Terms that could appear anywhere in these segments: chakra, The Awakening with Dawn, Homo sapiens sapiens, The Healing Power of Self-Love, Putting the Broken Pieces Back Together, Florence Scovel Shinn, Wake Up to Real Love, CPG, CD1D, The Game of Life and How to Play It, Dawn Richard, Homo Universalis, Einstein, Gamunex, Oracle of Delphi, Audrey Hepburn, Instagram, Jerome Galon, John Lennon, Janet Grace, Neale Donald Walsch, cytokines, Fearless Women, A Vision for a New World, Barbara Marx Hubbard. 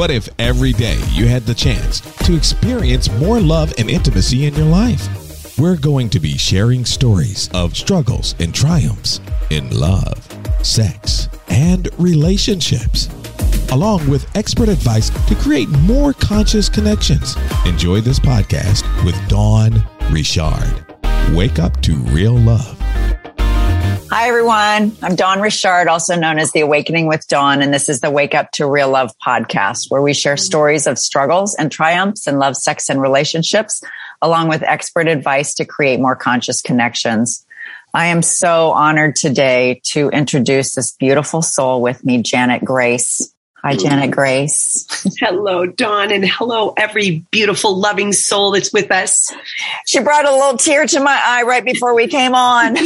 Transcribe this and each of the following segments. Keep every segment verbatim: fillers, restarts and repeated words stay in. What if every day you had the chance to experience more love and intimacy in your life? We're going to be sharing stories of struggles and triumphs in love, sex, and relationships, along with expert advice to create more conscious connections. Enjoy this podcast with Dawn Richard. Wake up to real love. Hi, everyone. I'm Dawn Richard, also known as The Awakening with Dawn, and this is the Wake Up to Real Love podcast, where we share stories of struggles and triumphs in love, sex, and relationships, along with expert advice to create more conscious connections. I am so honored today to introduce this beautiful soul with me, Janet Grace. Hi, Janet Grace. Hello, Dawn, and hello, every beautiful, loving soul that's with us. She brought a little tear to my eye right before we came on.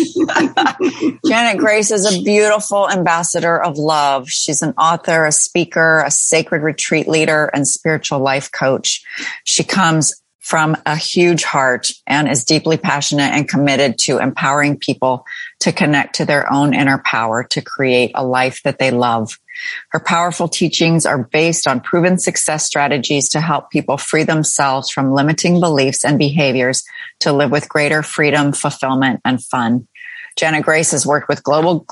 Janet Grace is a beautiful ambassador of love. She's an author, a speaker, a sacred retreat leader, and spiritual life coach. She comes from a huge heart and is deeply passionate and committed to empowering people to connect to their own inner power to create a life that they love. Her powerful teachings are based on proven success strategies to help people free themselves from limiting beliefs and behaviors to live with greater freedom, fulfillment, and fun. Janet Grace has worked with global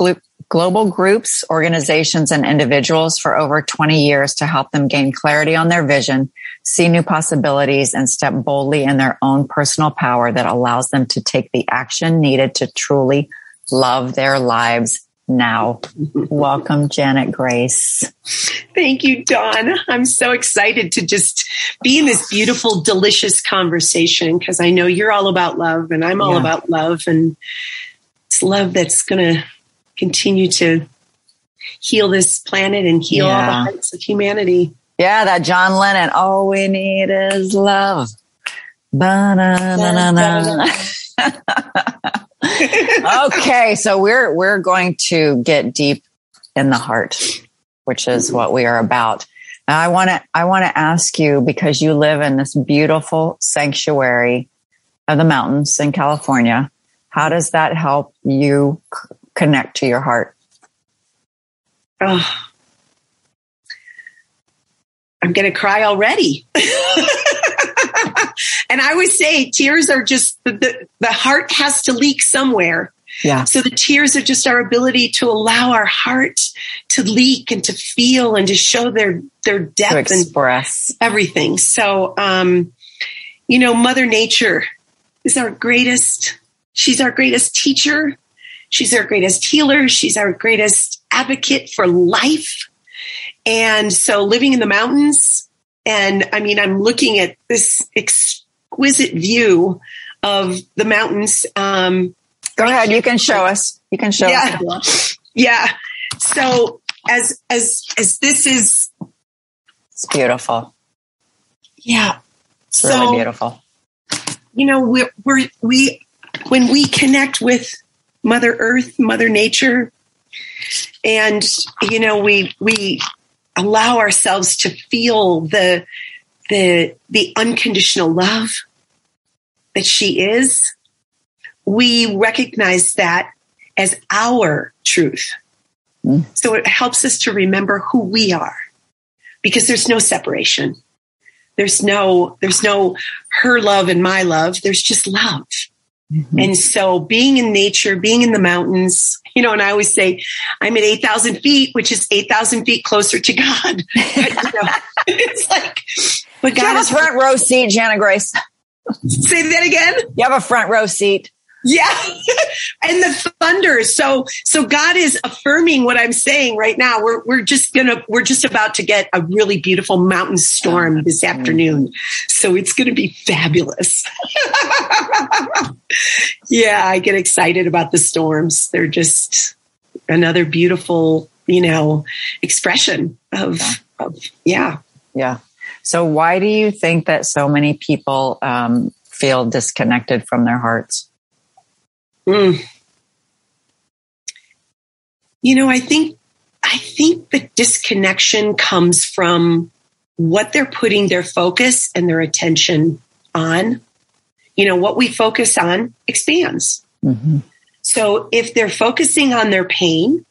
global groups, organizations, and individuals for over twenty years to help them gain clarity on their vision, see new possibilities, and step boldly in their own personal power that allows them to take the action needed to truly love their lives now. Welcome, Janet Grace. Thank you, Dawn. I'm so excited to just be in this beautiful, delicious conversation because I know you're all about love and I'm all yeah. about love. And it's love that's going to continue to heal this planet and heal yeah. all the hearts of humanity. Yeah, that John Lennon, all we need is love. Ba-na-na-na-na. Okay, so we're we're going to get deep in the heart, which is what we are about. Now, I want to I want to ask you, because you live in this beautiful sanctuary of the mountains in California, how does that help you c- connect to your heart? Oh. I'm going to cry already. And I would say tears are just, the, the, the heart has to leak somewhere. Yeah. So the tears are just our ability to allow our heart to leak and to feel and to show their, their depth and express everything. So, um, you know, Mother Nature is our greatest, she's our greatest teacher. She's our greatest healer. She's our greatest advocate for life. And so living in the mountains, and I mean, I'm looking at this exquisite view of the mountains. Um, Go ahead. You can show us. You can show yeah. us. Yeah. So as, as, as this is. It's beautiful. Yeah. It's really so, beautiful. You know, we're, we're, we, when we connect with Mother Earth, Mother Nature, and, you know, we, we, allow ourselves to feel the, the, the unconditional love that she is. We recognize that as our truth. Mm. So it helps us to remember who we are, because there's no separation. There's no, there's no her love and my love. There's just love. Mm-hmm. And so being in nature, being in the mountains, you know, and I always say I'm at eight thousand feet, which is eight thousand feet closer to God. But, you know, it's like, but God, you have a front row seat, Janet Grace. Say that again. You have a front row seat. Yeah. And the thunder. So, so God is affirming what I'm saying right now. We're, we're just gonna, we're just about to get a really beautiful mountain storm this afternoon. So it's going to be fabulous. Yeah. I get excited about the storms. They're just another beautiful, you know, expression of, of yeah. Yeah. So why do you think that so many people um, feel disconnected from their hearts? Mm. You know, I think I think the disconnection comes from what they're putting their focus and their attention on. You know, what we focus on expands. Mm-hmm. So if they're focusing on their pain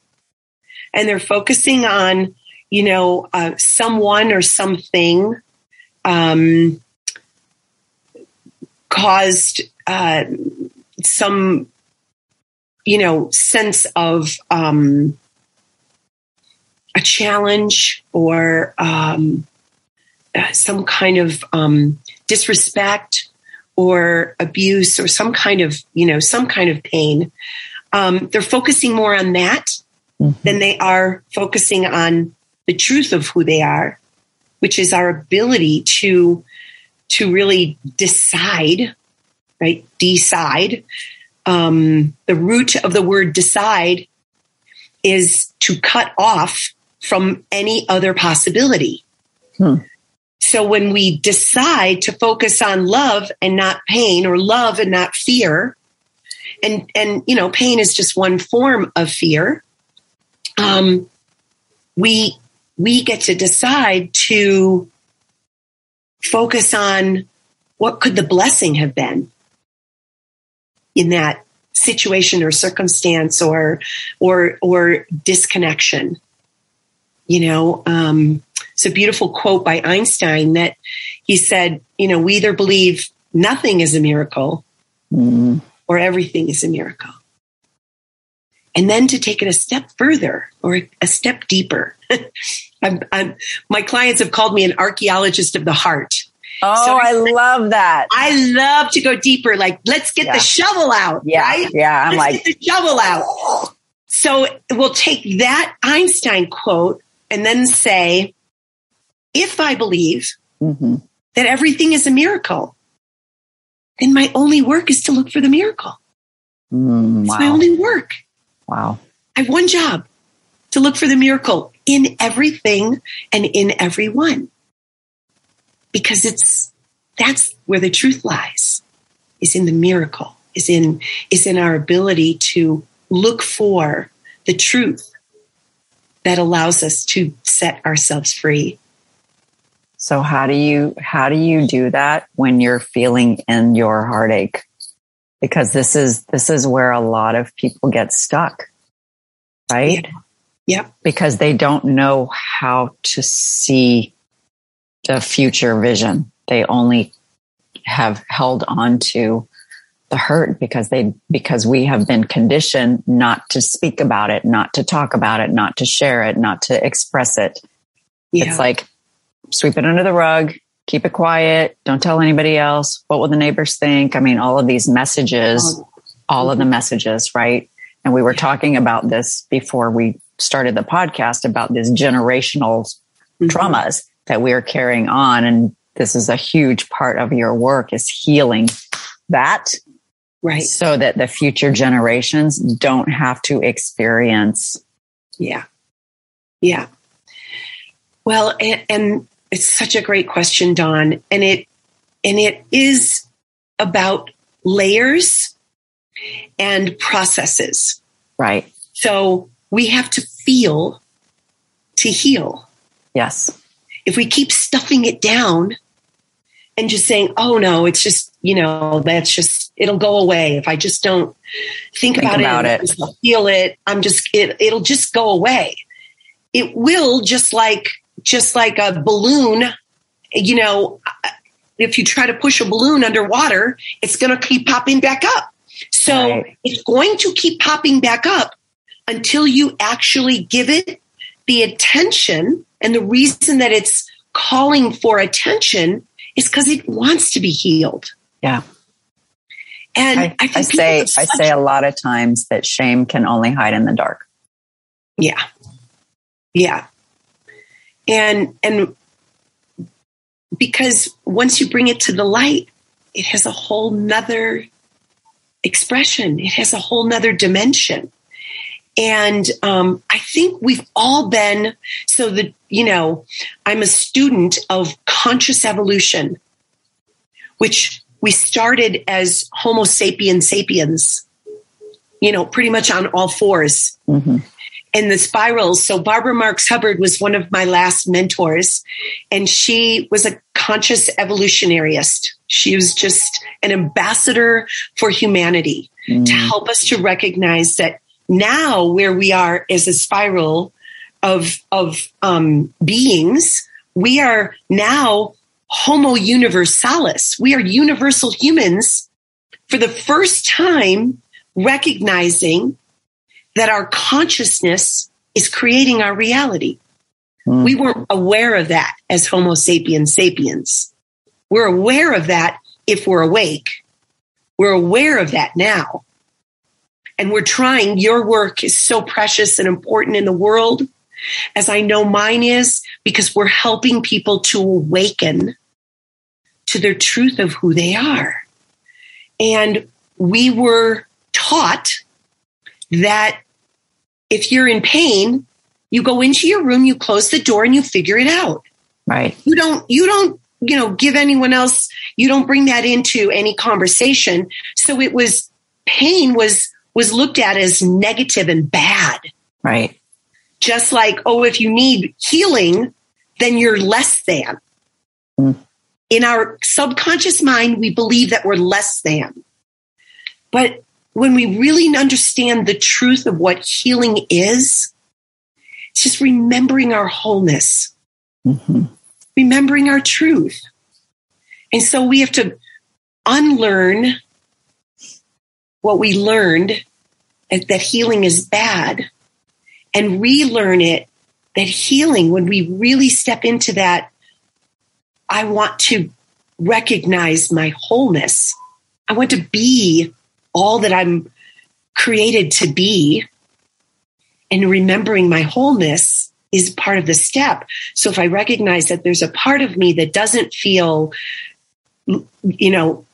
and they're focusing on, you know, uh, someone or something um, caused uh, some, you know, sense of um, a challenge or um, some kind of um, disrespect or abuse or some kind of, you know, some kind of pain. Um, they're focusing more on that mm-hmm. than they are focusing on the truth of who they are, which is our ability to to really decide, right? Decide. Um, the root of the word decide is to cut off from any other possibility. Hmm. So when we decide to focus on love and not pain, or love and not fear, and, and you know, pain is just one form of fear, um, we we get to decide to focus on what could the blessing have been in that situation or circumstance or or or disconnection. You know, um, it's a beautiful quote by Einstein that he said, you know, we either believe nothing is a miracle mm-hmm. or everything is a miracle. And then to take it a step further or a step deeper. I'm, I'm, my clients have called me an archaeologist of the heart. Oh, so I, I love that. I love to go deeper. Like, let's get yeah. the shovel out. Yeah. Right? Yeah. I'm let's like, get the shovel out. So we'll take that Einstein quote and then say, if I believe mm-hmm. that everything is a miracle, then my only work is to look for the miracle. Mm, wow. It's my only work. Wow. I have one job, to look for the miracle in everything and in everyone. Because it's, that's where the truth lies, is in the miracle, is in, is in our ability to look for the truth that allows us to set ourselves free. So how do you, how do you do that when you're feeling in your heartache? Because this is this is where a lot of people get stuck, right? Yeah. Yep. Because they don't know how to see the future vision. They only have held on to the hurt because they because we have been conditioned not to speak about it, not to talk about it, not to share it, not to express it. Yeah. It's like sweep it under the rug. Keep it quiet. Don't tell anybody else. What will the neighbors think? I mean, all of these messages, all of the messages, right? And we were talking about this before we started the podcast about these generational mm-hmm. traumas that we are carrying on. And this is a huge part of your work, is healing that. Right. So that the future generations don't have to experience. Yeah. Yeah. Well, and, and it's such a great question, Dawn, and it and it is about layers and processes. Right. So we have to feel to heal. Yes. If we keep stuffing it down and just saying, "Oh no, it's just, you know, that's just, it'll go away if I just don't think, think about, about it, it. feel it. I'm just it, it'll just go away." It will, just like. Just like a balloon, you know, if you try to push a balloon underwater, it's going to keep popping back up. So right. It's going to keep popping back up until you actually give it the attention. And the reason that it's calling for attention is because it wants to be healed. Yeah. And I, I, I say, I say a lot of times that shame can only hide in the dark. Yeah. Yeah. And and because once you bring it to the light, it has a whole nother expression. It has a whole nother dimension. And um, I think we've all been, so that, you know, I'm a student of conscious evolution, which we started as Homo sapiens sapiens, you know, pretty much on all fours. Mm-hmm. In the spirals. So Barbara Marx Hubbard was one of my last mentors, and she was a conscious evolutionarist. She was just an ambassador for humanity mm. to help us to recognize that now where we are is a spiral of of um, beings, we are now Homo Universalis. We are universal humans for the first time, recognizing that our consciousness is creating our reality. Mm. We weren't aware of that as Homo sapiens sapiens. We're aware of that if we're awake. We're aware of that now. And we're trying. Your work is so precious and important in the world, as I know mine is, because we're helping people to awaken to their truth of who they are. And we were taught that if you're in pain, you go into your room, you close the door, and you figure it out. Right. You don't, you don't, you know, give anyone else, you don't bring that into any conversation. So it was, pain was, was looked at as negative and bad. Right. Just like, oh, if you need healing, then you're less than. Mm. In our subconscious mind, we believe that we're less than. But when we really understand the truth of what healing is, it's just remembering our wholeness, mm-hmm. remembering our truth. And so we have to unlearn what we learned, that healing is bad, and relearn it, that healing, when we really step into that, I want to recognize my wholeness. I want to be all that I'm created to be. And remembering my wholeness is part of the step. So if I recognize that there's a part of me that doesn't feel, you know,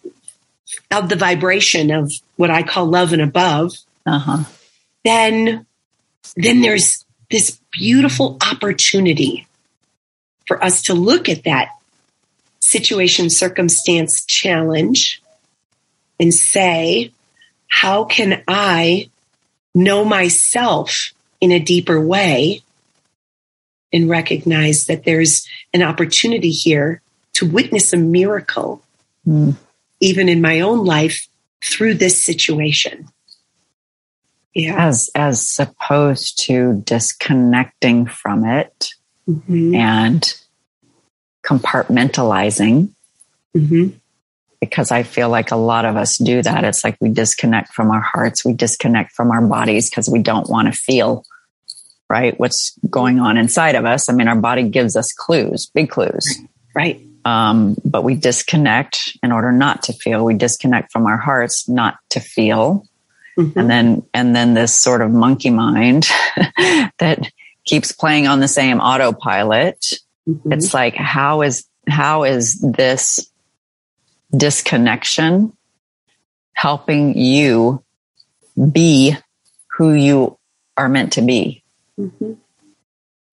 of the vibration of what I call love and above, uh-huh. then... then there's this beautiful opportunity for us to look at that situation, circumstance, challenge, and say, how can I know myself in a deeper way and recognize that there's an opportunity here to witness a miracle, mm. even in my own life, through this situation? Yeah. As as opposed to disconnecting from it mm-hmm. and compartmentalizing, mm-hmm. because I feel like a lot of us do that. It's like we disconnect from our hearts, we disconnect from our bodies because we don't want to feel, right, what's going on inside of us. I mean, our body gives us clues, big clues, right? Um, but we disconnect in order not to feel. We disconnect from our hearts not to feel. Mm-hmm. And then, and then this sort of monkey mind that keeps playing on the same autopilot. Mm-hmm. It's like, how is, how is this disconnection helping you be who you are meant to be? Mm-hmm.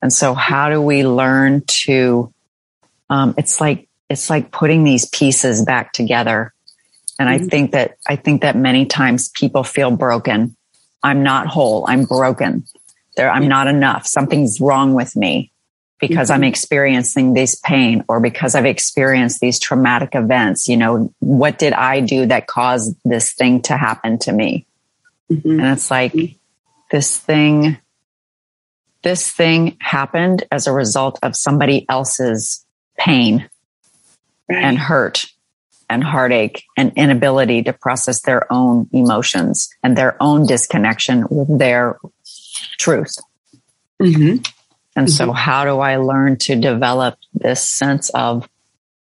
And so how do we learn to, um, it's like, it's like putting these pieces back together. And I think that, I think that many times people feel broken. I'm not whole. I'm broken. There, I'm not enough. Something's wrong with me because mm-hmm. I'm experiencing this pain or because I've experienced these traumatic events. You know, what did I do that caused this thing to happen to me? Mm-hmm. And it's like this thing, this thing happened as a result of somebody else's pain right. and hurt. And heartache and inability to process their own emotions and their own disconnection with their truth. Mm-hmm. And mm-hmm. so how do I learn to develop this sense of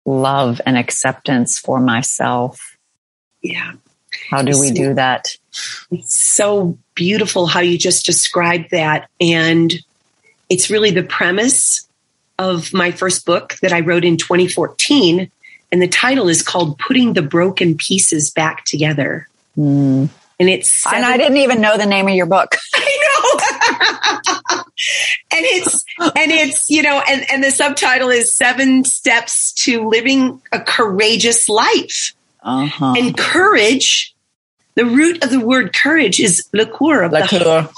love and acceptance for myself? Yeah. How do we do that? It's so beautiful how you just described that. And it's really the premise of my first book that I wrote in twenty fourteen. And the title is called Putting the Broken Pieces Back Together. Mm. And it's seven- and I didn't even know the name of your book. I know. and it's and it's, you know, and, and the subtitle is Seven Steps to Living a Courageous Life. Uh-huh. And courage, the root of the word courage is la cour of, la the, cour. Heart,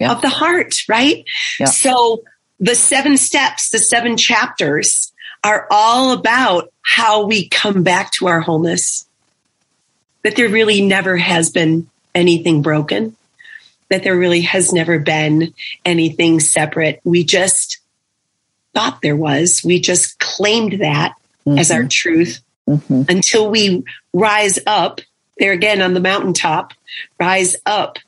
yeah. of the heart, right? Yeah. So the seven steps, the seven chapters are all about how we come back to our wholeness, that there really never has been anything broken, that there really has never been anything separate. We just thought there was. We just claimed that mm-hmm. as our truth mm-hmm. until we rise up, there again on the mountaintop, rise up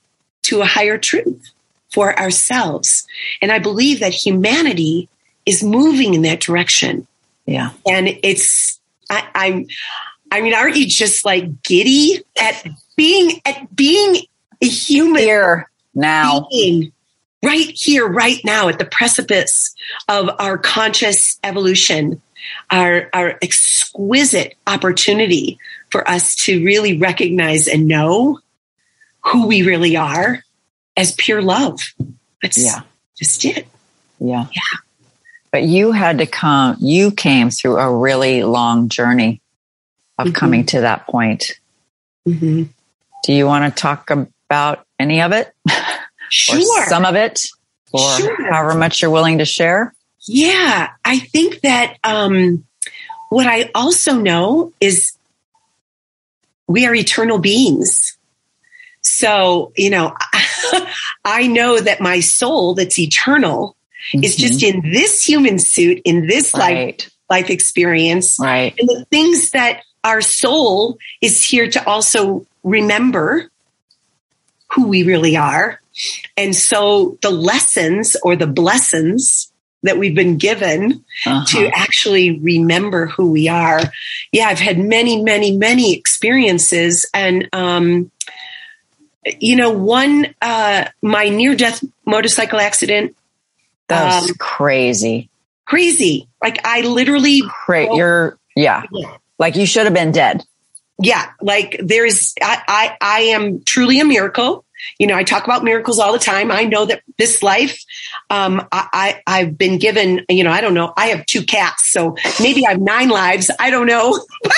to a higher truth for ourselves. And I believe that humanity is moving in that direction. Yeah. And it's, I, I'm, I mean, aren't you just like giddy at being, at being a human here now, being right here, right now at the precipice of our conscious evolution, our, our exquisite opportunity for us to really recognize and know who we really are as pure love. That's yeah. just it. Yeah. Yeah. But you had to come, you came through a really long journey of mm-hmm. coming to that point. Mm-hmm. Do you want to talk about any of it? Sure. Or some of it? Or sure. however much you're willing to share? Yeah. I think that um, what I also know is we are eternal beings. So, you know, I know that my soul that's eternal mm-hmm. is just in this human suit, in this right. life, life experience. Right. And the things that our soul is here to also remember who we really are. And so the lessons or the blessings that we've been given uh-huh. to actually remember who we are. Yeah, I've had many, many, many experiences. And, um, you know, one, uh, my near-death motorcycle accident. That was um, crazy. Crazy. Like I literally. Great. Broke. You're, yeah. yeah. Like you should have been dead. Yeah. Like there's, I, I, I am truly a miracle. You know, I talk about miracles all the time. I know that this life, um, I, I, I've been given, you know, I don't know. I have two cats, so maybe I have nine lives. I don't know, but,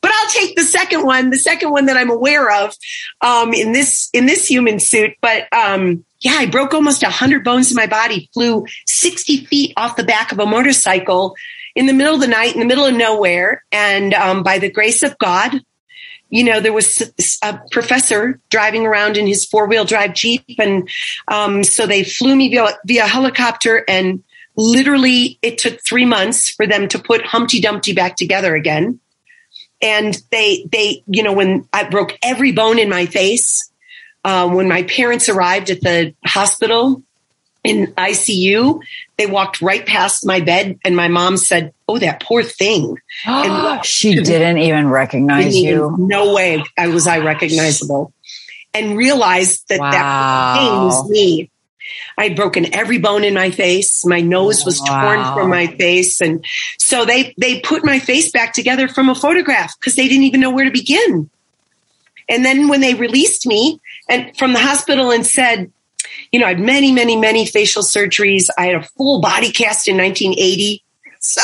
but I'll take the second one, the second one that I'm aware of, um, in this, in this human suit. But, um, yeah, I broke almost a hundred bones in my body, flew sixty feet off the back of a motorcycle in the middle of the night, in the middle of nowhere. And, um, by the grace of God, you know, there was a professor driving around in his four-wheel drive Jeep. And um, so they flew me via, via helicopter. And literally, it took three months for them to put Humpty Dumpty back together again. And they, they, you know, when I broke every bone in my face, uh, when my parents arrived at the hospital in I C U, they walked right past my bed. And my mom said, "Oh, that poor thing." And she didn't even recognize didn't you. Even, no way I was I recognizable. And realized that wow. that thing was me. I'd broken every bone in my face. My nose was wow. torn from my face. And so they, they put my face back together from a photograph because they didn't even know where to begin. And then when they released me and from the hospital and said, you know, I had many, many, many facial surgeries. I had a full body cast in nineteen eighty. So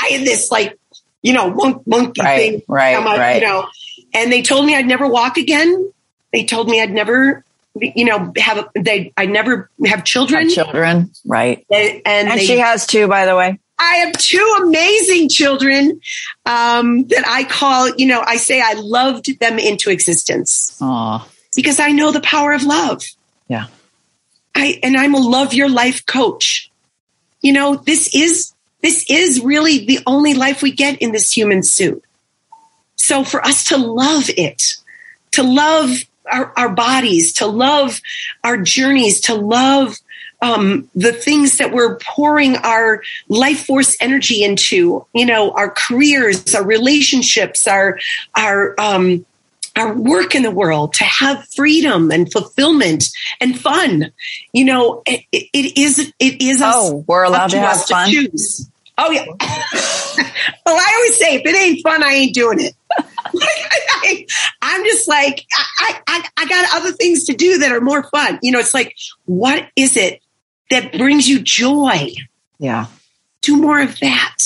I had this like, you know, monk, monkey right, thing. Right, I'm a, right. You know, and they told me I'd never walk again. They told me I'd never, you know, have, a, they, I'd never have children. Have children, right. And, and, and they, she has two, by the way. I have two amazing children um, that I call, you know, I say I loved them into existence. Aww. Because I know the power of love. Yeah. I, and I'm a love your life coach. You know, this is, this is really the only life we get in this human suit. So for us to love it, to love our, our bodies, to love our journeys, to love um, the things that we're pouring our life force energy into, you know, our careers, our relationships, our, our, um, our work in the world, to have freedom and fulfillment and fun. You know, it, it is, it is. Oh, we're allowed to have fun. To choose. Oh yeah. Well, I always say, if it ain't fun, I ain't doing it. I, I'm just like, I, I, I got other things to do that are more fun. You know, it's like, what is it that brings you joy? Yeah. Do more of that.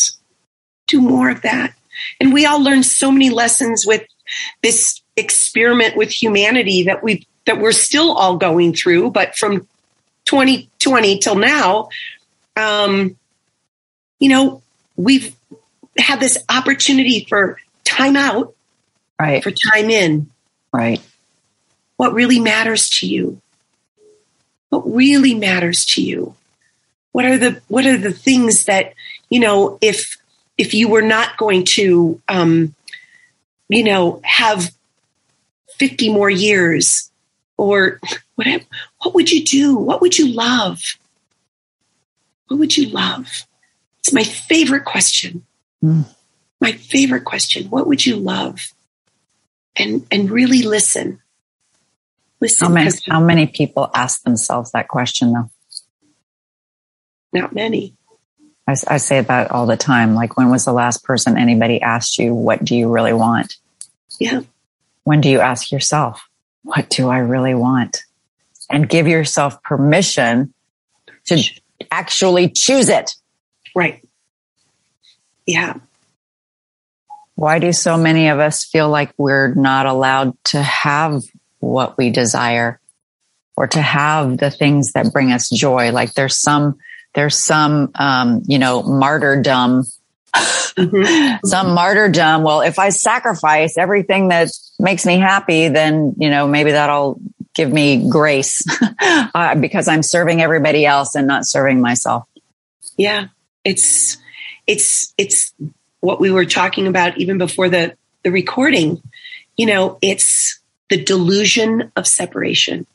Do more of that. And we all learn so many lessons with this experiment with humanity that we that we're still all going through, but from twenty twenty till now, um, you know, we've had this opportunity for time out, right? For time in, right? What really matters to you? what really matters to you? What are the what are the things that, you know, if if you were not going to, um, you know, have fifty more years or whatever, what would you do? What would you love? What would you love? It's my favorite question. Mm. My favorite question. What would you love? And and really listen. Listen. How many, how many people ask themselves that question, though? Not many. I, I say that all the time. Like, when was the last person anybody asked you, what do you really want? Yeah. When do you ask yourself, what do I really want? And give yourself permission to actually choose it. Right. Yeah. Why do so many of us feel like we're not allowed to have what we desire or to have the things that bring us joy? Like, there's some, there's some, um, you know, martyrdom, mm-hmm. some martyrdom. Well, if I sacrifice everything that makes me happy, then, you know, maybe that'll give me grace uh, because I'm serving everybody else and not serving myself. Yeah. It's, it's, it's what we were talking about even before the, the recording. You know, it's the delusion of separation.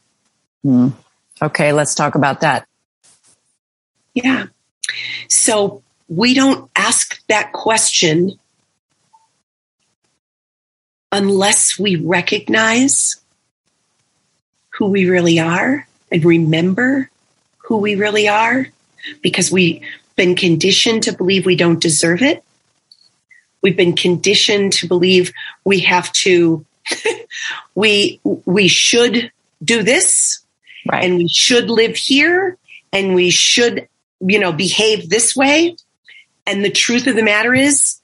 Mm. Okay. Let's talk about that. Yeah. So we don't ask that question unless we recognize who we really are and remember who we really are, because we've been conditioned to believe we don't deserve it. We've been conditioned to believe we have to, we, we should do this, right, and we should live here, and we should, you know, behave this way. And the truth of the matter is,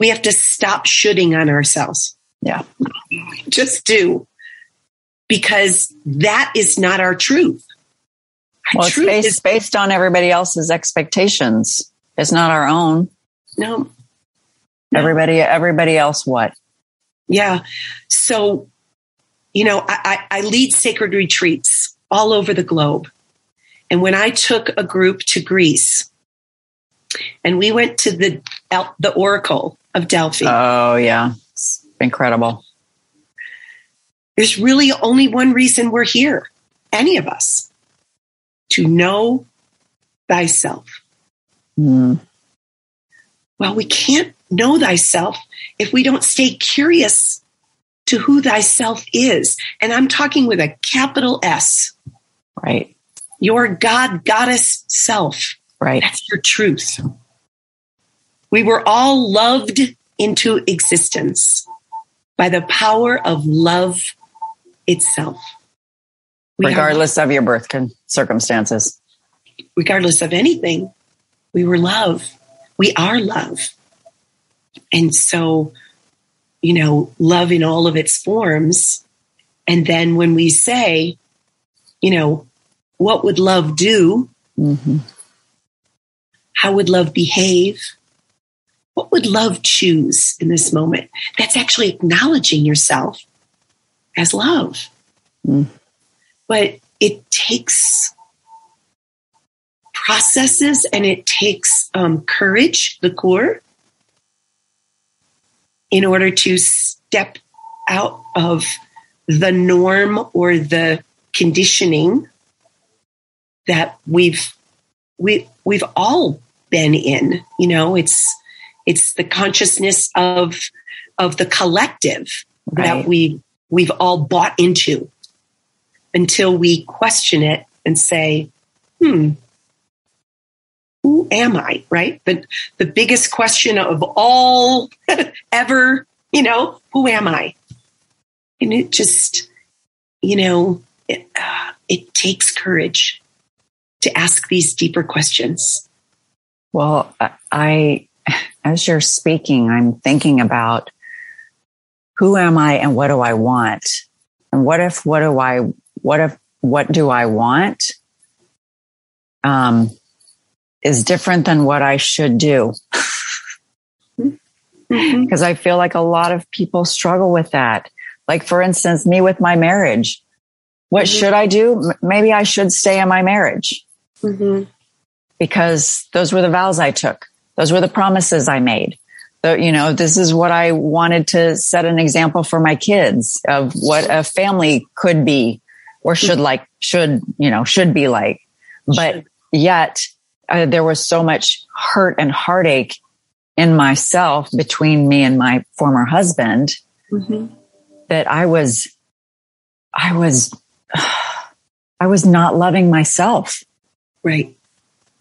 we have to stop shoulding on ourselves. Yeah. Just do. Because that is not our truth. Our well, truth it's based, is based on everybody else's expectations. It's not our own. No. no. Everybody, everybody else what? Yeah. So, you know, I, I, I lead sacred retreats all over the globe. And when I took a group to Greece, and we went to the the Oracle of Delphi. Oh, yeah. It's incredible. There's really only one reason we're here, any of us, to know thyself. Mm. Well, we can't know thyself if we don't stay curious to who thyself is. And I'm talking with a capital S. Right. Your God, goddess self. Right. That's your truth. We were all loved into existence by the power of love itself. We regardless of your birth circumstances. Regardless of anything, we were love. We are love. And so, you know, love in all of its forms. And then when we say, you know, what would love do? Mm-hmm. How would love behave? What would love choose in this moment? That's actually acknowledging yourself as love. Mm. But it takes processes, and it takes um, courage, the core, in order to step out of the norm or the conditioning that we've we we've all been in. You know, it's it's the consciousness of of the collective, right, that we we've all bought into, until we question it and say, hmm, who am I? Right? The the biggest question of all ever, you know, who am I? And it just, you know, it, uh, it takes courage to ask these deeper questions. Well, I, as you're speaking, I'm thinking about, who am I and what do I want? And what if, what do I, what if, what do I want um, is different than what I should do? Because mm-hmm. I feel like a lot of people struggle with that. Like, for instance, me with my marriage. What mm-hmm. should I do? Maybe I should stay in my marriage mm-hmm. because those were the vows I took. Those were the promises I made. So, you know, this is what I wanted to set an example for my kids of what a family could be or should like, should, you know, should be like. But yet uh, there was so much hurt and heartache in myself between me and my former husband mm-hmm. that I was, I was, I was not loving myself. Right.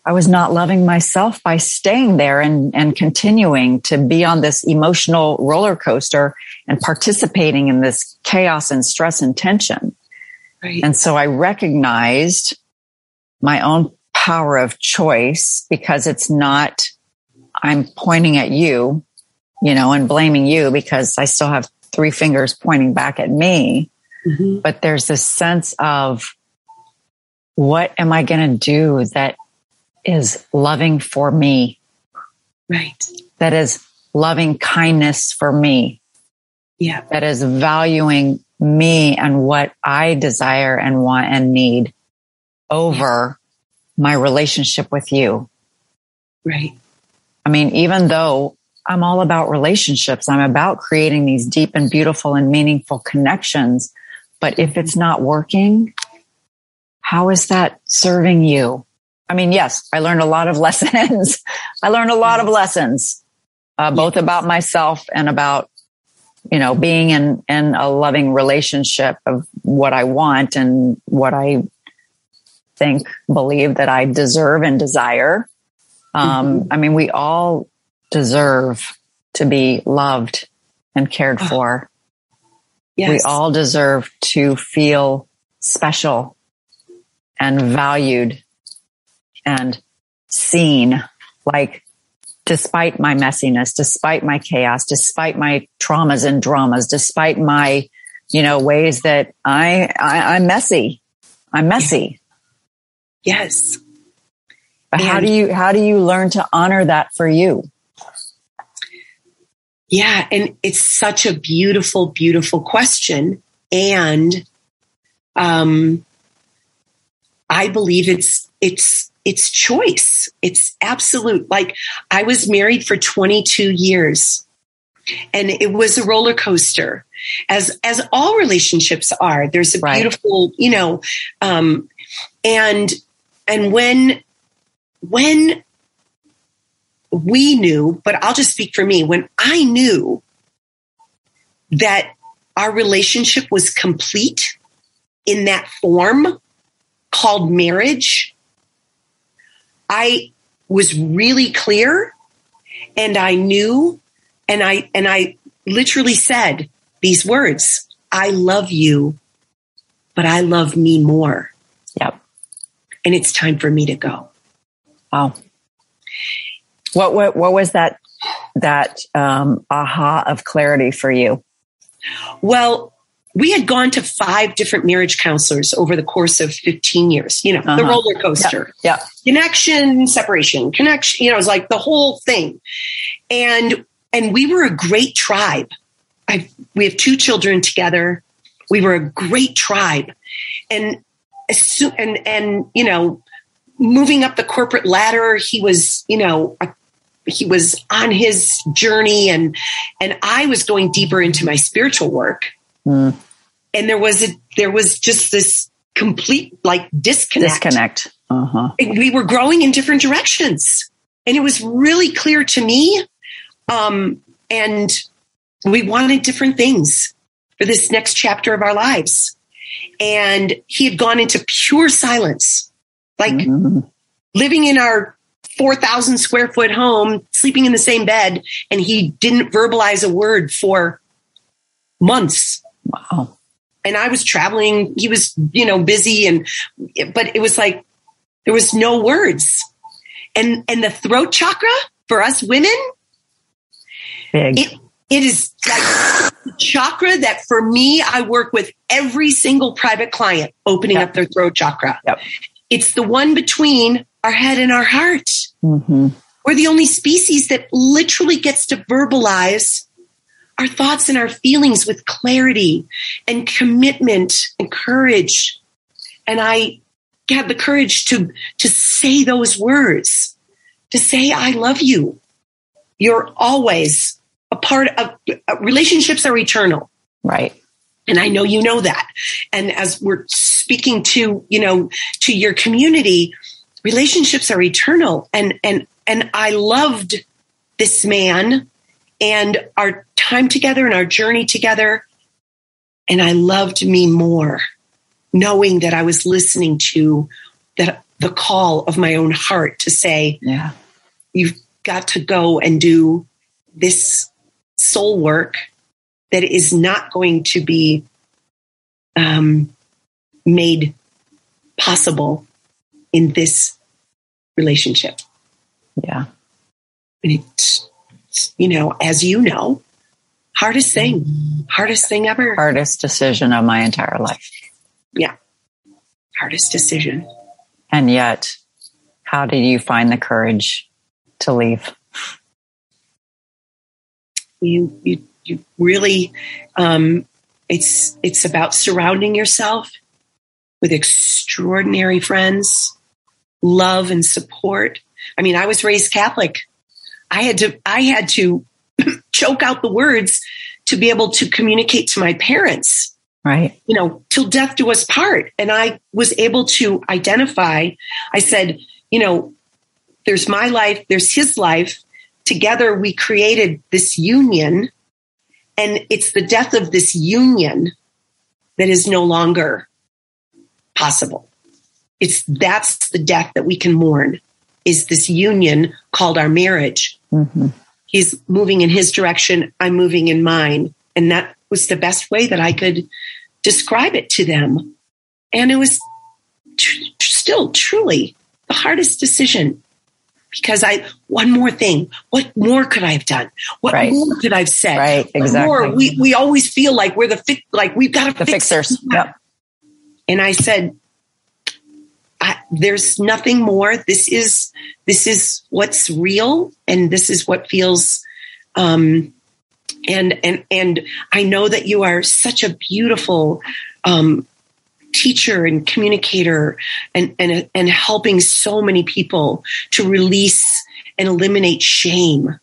I was not loving myself by staying there and, and continuing to be on this emotional roller coaster and participating in this chaos and stress and tension. Right. And so I recognized my own power of choice, because it's not, I'm pointing at you, you know, and blaming you because I still have three fingers pointing back at me. Mm-hmm. But there's this sense of, what am I going to do that is loving for me, right? That is loving kindness for me. Yeah. That is valuing me and what I desire and want and need over yeah. my relationship with you. Right. I mean, even though I'm all about relationships, I'm about creating these deep and beautiful and meaningful connections. But if it's not working, how is that serving you? I mean, yes, I learned a lot of lessons. I learned a lot of lessons, uh, both yes. about myself and about, you know, being in, in a loving relationship of what I want and what I think, believe that I deserve and desire. Um, mm-hmm. I mean, we all deserve to be loved and cared oh. for. Yes. We all deserve to feel special and valued and seen, like, despite my messiness, despite my chaos, despite my traumas and dramas, despite my, you know, ways that I, I I'm messy. I'm messy. Yes. But how do you, how do you learn to honor that for you? Yeah. And it's such a beautiful, beautiful question. And, um, I believe it's, it's, It's choice. It's absolute. Like, I was married for twenty-two years and it was a roller coaster, as, as all relationships are. There's a right. beautiful, you know, um, and, and when, when we knew, but I'll just speak for me, when I knew that our relationship was complete in that form called marriage, I was really clear, and I knew, and I, and I literally said these words: I love you, but I love me more. Yep. And it's time for me to go. Wow. What, what, what was that, that, um, aha of clarity for you? Well, we had gone to five different marriage counselors over the course of fifteen years, you know, uh-huh. the roller coaster, yeah. yeah, connection, separation, connection, you know, it was like the whole thing. And, and we were a great tribe. I, we have two children together. We were a great tribe, and, and, and, you know, moving up the corporate ladder, he was, you know, a, he was on his journey, and, and I was going deeper into my spiritual work. Mm. And there was a, there was just this complete like disconnect. Disconnect. Uh-huh. We were growing in different directions, and it was really clear to me. Um, and we wanted different things for this next chapter of our lives. And he had gone into pure silence, like mm-hmm. living in our four thousand square foot home, sleeping in the same bed. And he didn't verbalize a word for months. Wow. And I was traveling, he was, you know, busy, and, but it was like, there was no words. And, and the throat chakra for us women, big. It, it is like the chakra that for me, I work with every single private client, opening yep. up their throat chakra. Yep. It's the one between our head and our heart. Mm-hmm. We're the only species that literally gets to verbalize our thoughts and our feelings with clarity and commitment and courage. And I had the courage to, to say those words, to say, I love you. You're always a part of uh, relationships are eternal. Right. And I know you know that. And as we're speaking to, you know, to your community, relationships are eternal. And, and, and I loved this man and our time together and our journey together. And I loved me more, knowing that I was listening to that the call of my own heart to say, yeah, you've got to go and do this soul work that is not going to be um, made possible in this relationship. Yeah. And it's, you know, as you know, hardest thing, hardest thing ever. Hardest decision of my entire life. Yeah. Hardest decision. And yet, how did you find the courage to leave? You, you, you really, um, it's, it's about surrounding yourself with extraordinary friends, love and support. I mean, I was raised Catholic. I had to, I had to choke out the words to be able to communicate to my parents. Right. You know, till death do us part. And I was able to identify, I said, you know, there's my life, there's his life. Together we created this union, and it's the death of this union that is no longer possible. It's, that's the death that we can mourn, is this union called our marriage. Mm-hmm. He's moving in his direction. I'm moving in mine. And that was the best way that I could describe it to them. And it was tr- still truly the hardest decision, because I, one more thing, what more could I have done? What right. more could I have said? Right, exactly. More, we, we always feel like we're the, fi- like we've got to the fix fixers. Yep. And I said, I, there's nothing more. This is, this is what's real. And this is what feels, um, And and and I know that you are such a beautiful um, teacher and communicator, and and and helping so many people to release and eliminate shame.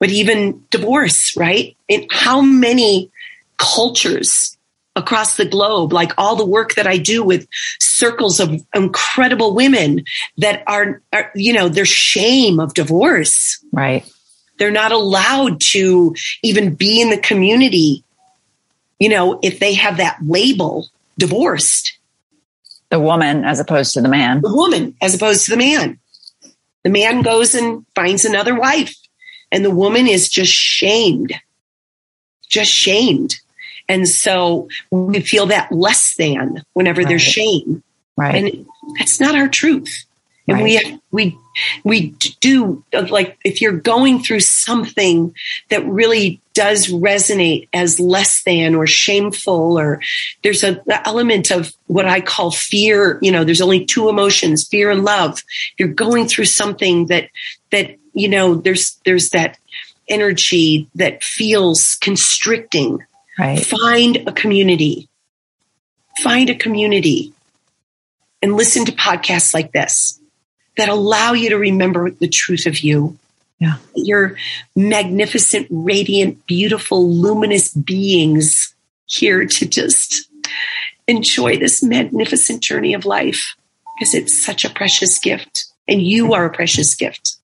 But even divorce, right? In how many cultures across the globe, like all the work that I do with circles of incredible women that are, are you know, their shame of divorce, right? They're not allowed to even be in the community, you know, if they have that label, divorced. The woman as opposed to the man. The woman as opposed to the man. The man goes and finds another wife, and the woman is just shamed, just shamed. And so we feel that less than whenever right. there's shame. Right. And that's not our truth. And right. we, we, we do, like, if you're going through something that really does resonate as less than or shameful, or there's an element of what I call fear. You know, there's only two emotions, fear and love. You're going through something that, that, you know, there's, there's that energy that feels constricting. Right. Find a community, find a community, and listen to podcasts like this that allow you to remember the truth of you. Yeah. You're magnificent, radiant, beautiful, luminous beings here to just enjoy this magnificent journey of life, because it's such a precious gift, and you are a precious gift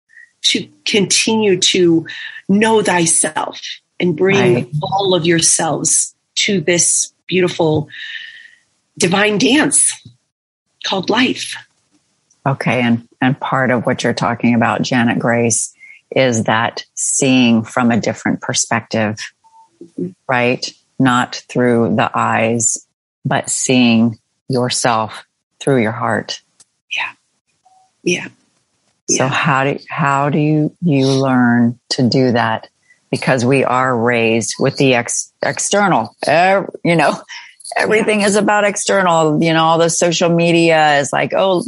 to continue to know thyself and bring right. all of yourselves to this beautiful divine dance called life. Okay. And, and part of what you're talking about, Janet Grace, is that seeing from a different perspective, right? Not through the eyes, but seeing yourself through your heart. Yeah. Yeah. So yeah. how do, how do you, you learn to do that? Because we are raised with the ex, external, uh, you know, everything is about external, you know, all the social media is like, oh,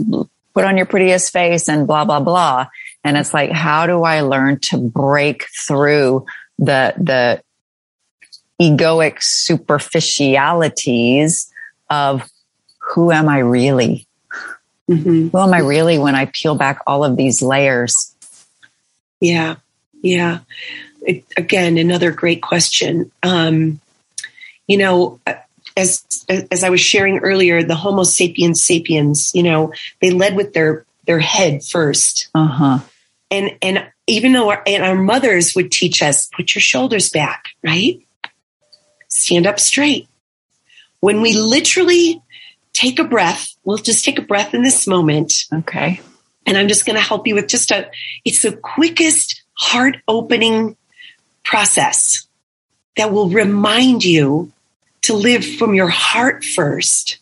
put on your prettiest face and blah, blah, blah. And it's like, how do I learn to break through the, the egoic superficialities of who am I really? Mm-hmm. Who am I really when I peel back all of these layers? Yeah, yeah. It, again, another great question. Um, you know, as as I was sharing earlier, the Homo sapiens sapiens, you know, they led with their their head first. Uh-huh. And and even though our, and our mothers would teach us, put your shoulders back, right? Stand up straight. When we literally take a breath, we'll just take a breath in this moment. Okay. And I'm just going to help you with just a, it's the quickest heart opening process that will remind you to live from your heart first,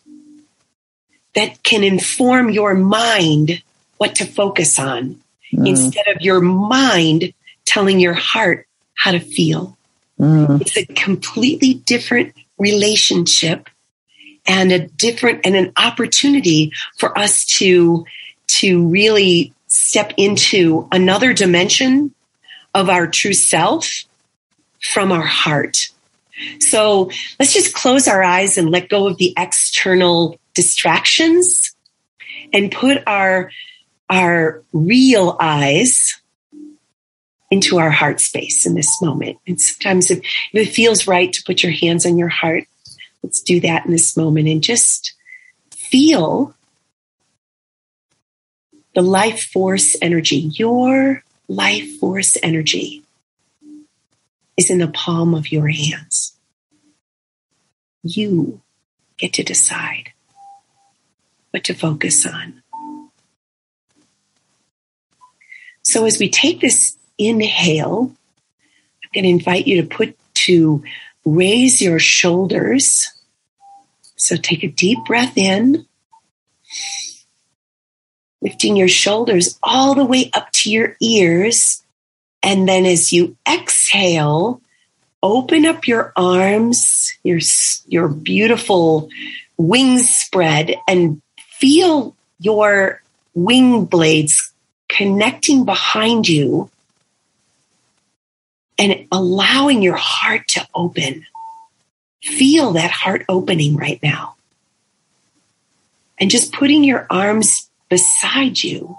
that can inform your mind what to focus on mm. instead of your mind telling your heart how to feel. Mm. It's a completely different relationship and a different and an opportunity for us to, to really step into another dimension of our true self from our heart. So let's just close our eyes and let go of the external distractions and put our, our real eyes into our heart space in this moment. And sometimes if, if it feels right to put your hands on your heart, let's do that in this moment and just feel the life force energy. Your life force energy is in the palm of your hands. You get to decide what to focus on. So as we take this inhale, I'm going to invite you to put to raise your shoulders. So take a deep breath in, lifting your shoulders all the way up to your ears. And then as you exhale, open up your arms, your, your beautiful wings spread, and feel your wing blades connecting behind you and allowing your heart to open. Feel that heart opening right now. And just putting your arms beside you,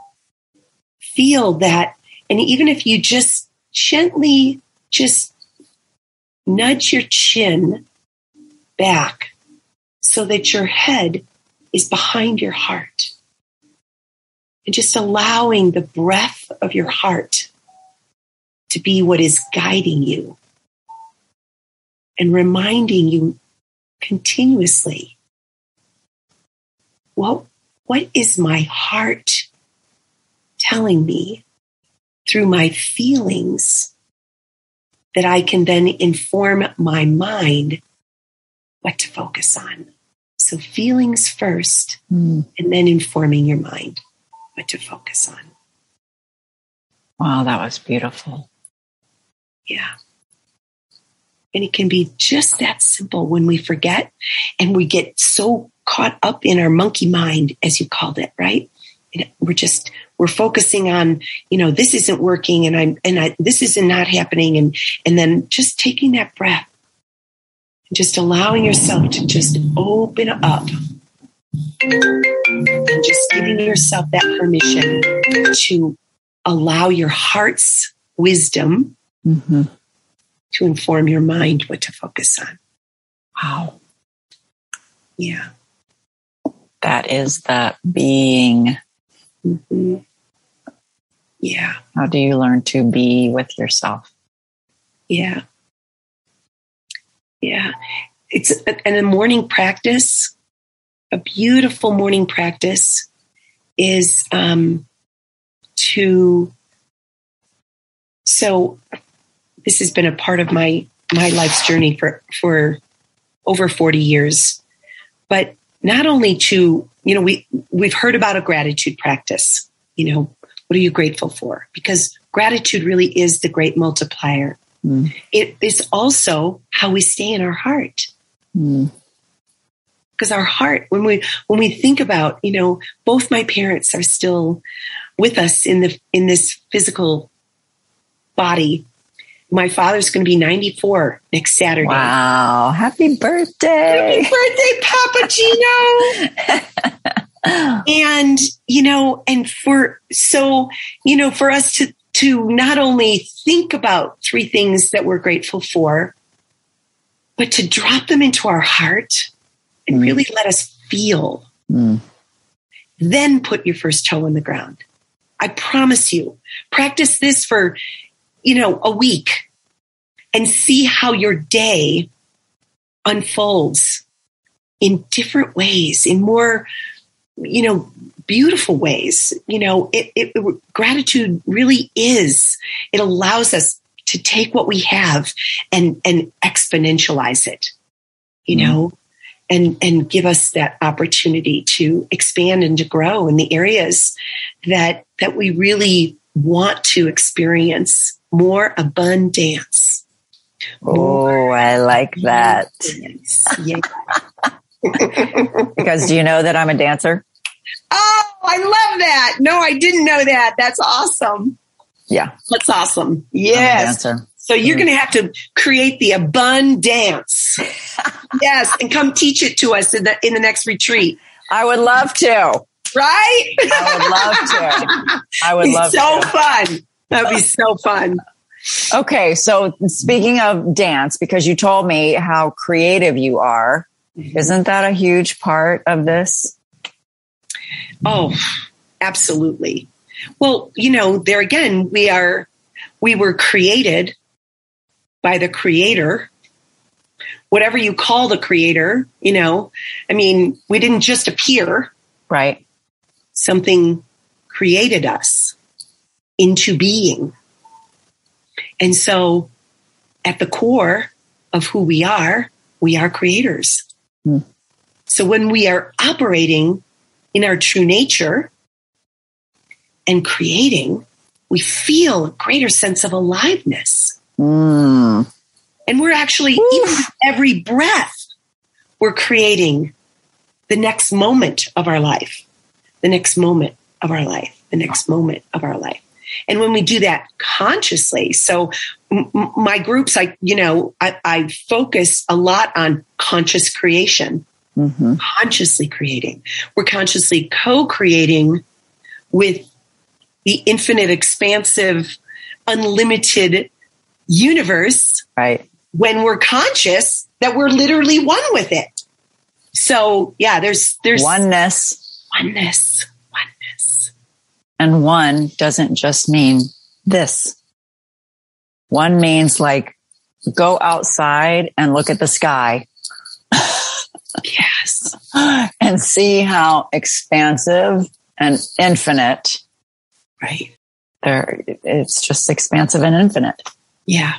feel that. And even if you just gently just nudge your chin back so that your head is behind your heart, and just allowing the breath of your heart to be what is guiding you and reminding you continuously, what, what is my heart telling me through my feelings that I can then inform my mind what to focus on? So feelings first, mm. and then informing your mind what to focus on. Wow, that was beautiful. Yeah. And it can be just that simple when we forget and we get so caught up in our monkey mind, as you called it, right? And we're just, we're focusing on, you know, this isn't working and I'm, and I, this isn't not happening. And, and then just taking that breath and just allowing yourself to just open up and just giving yourself that permission to allow your heart's wisdom mm-hmm. to inform your mind what to focus on. Wow. Yeah. That is that being. Mm-hmm. Yeah. How do you learn to be with yourself? Yeah. Yeah. It's and a morning practice, a beautiful morning practice is um, to, so this has been a part of my, my life's journey for, for over forty years. But not only to, you know, we, we've heard about a gratitude practice, you know, what are you grateful for? Because gratitude really is the great multiplier. Mm. It is also how we stay in our heart. Mm. Because our heart, when we, when we think about, you know, both my parents are still with us in the, in this physical body. My father's going to be ninety-four next Saturday. Wow. Happy birthday. Happy birthday, Papa Gino. And, you know, and for, so, you know, for us to, to not only think about three things that we're grateful for, but to drop them into our heart and mm. really let us feel, mm. then put your first toe in the ground. I promise you, practice this for, you know, a week and see how your day unfolds in different ways, in more, you know, beautiful ways. You know, it, it, it, gratitude really is, it allows us to take what we have and, and exponentialize it, you mm-hmm. know, and, and give us that opportunity to expand and to grow in the areas that, that we really want to experience more abundance. More oh, I like that. Yeah. Because do you know that I'm a dancer? Oh, I love that. No, I didn't know that. That's awesome. Yeah. That's awesome. Yes. So you're going to have to create the abundance. Yes. And come teach it to us in the, in the next retreat. I would love to. Right? I would love to. I would love to. So fun. That would be so fun. Okay. So speaking of dance, because you told me how creative you are, mm-hmm. isn't that a huge part of this? Oh, absolutely. Well, you know, there again, we are, we were created by the creator, whatever you call the creator, you know, I mean, we didn't just appear. Right. Something created us into being. And so at the core of who we are, we are creators. Mm. So when we are operating in our true nature and creating, we feel a greater sense of aliveness. Mm. And we're actually, Oof. even with every breath, we're creating the next moment of our life, the next moment of our life, the next moment of our life. And when we do that consciously, so m- my groups, I, you know, I, I focus a lot on conscious creation, mm-hmm. consciously creating. We're consciously co-creating with the infinite, expansive, unlimited universe. Right. When we're conscious that we're literally one with it. So yeah, there's, there's oneness, oneness, oneness. And one doesn't just mean this. One means like go outside and look at the sky. Yes. And see how expansive and infinite. Right. There, it's just expansive and infinite. Yeah.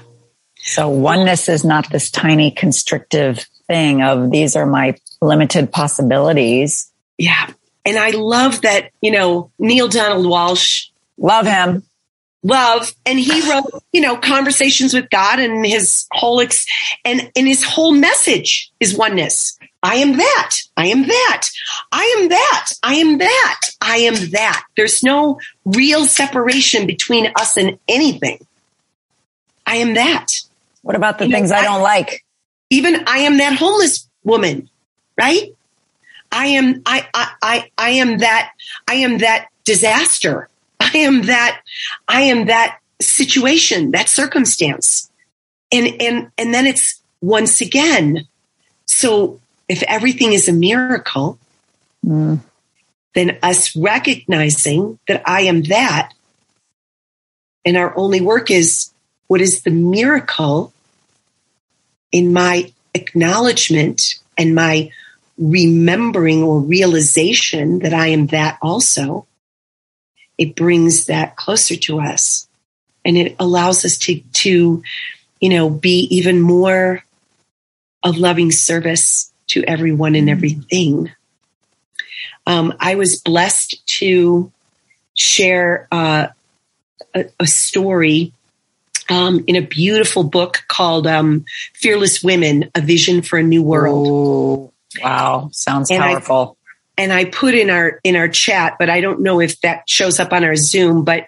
So oneness is not this tiny constrictive thing of these are my limited possibilities. Yeah. And I love that, you know, Neale Donald Walsch. Love him. Love. And he wrote, you know, Conversations with God, and his whole, ex- and, and his whole message is oneness. I am that. I am that. I am that. I am that. I am that. There's no real separation between us and anything. I am that. What about the you things know, I don't I, like? Even I am that homeless woman, right? I am I, I I I am that I am that disaster. I am that I am that situation, that circumstance. And and and then it's once again, so if everything is a miracle, mm. then us recognizing that I am that, and our only work is what is the miracle in my acknowledgement and my remembering or realization that I am that also. It brings that closer to us, and it allows us to, to, you know, be even more of loving service to everyone and everything. Um, I was blessed to share uh, a, a story Um, in a beautiful book called um, Fearless Women, A Vision for a New World. Ooh, wow. Sounds and powerful. I, and I put in our in our chat, but I don't know if that shows up on our Zoom, but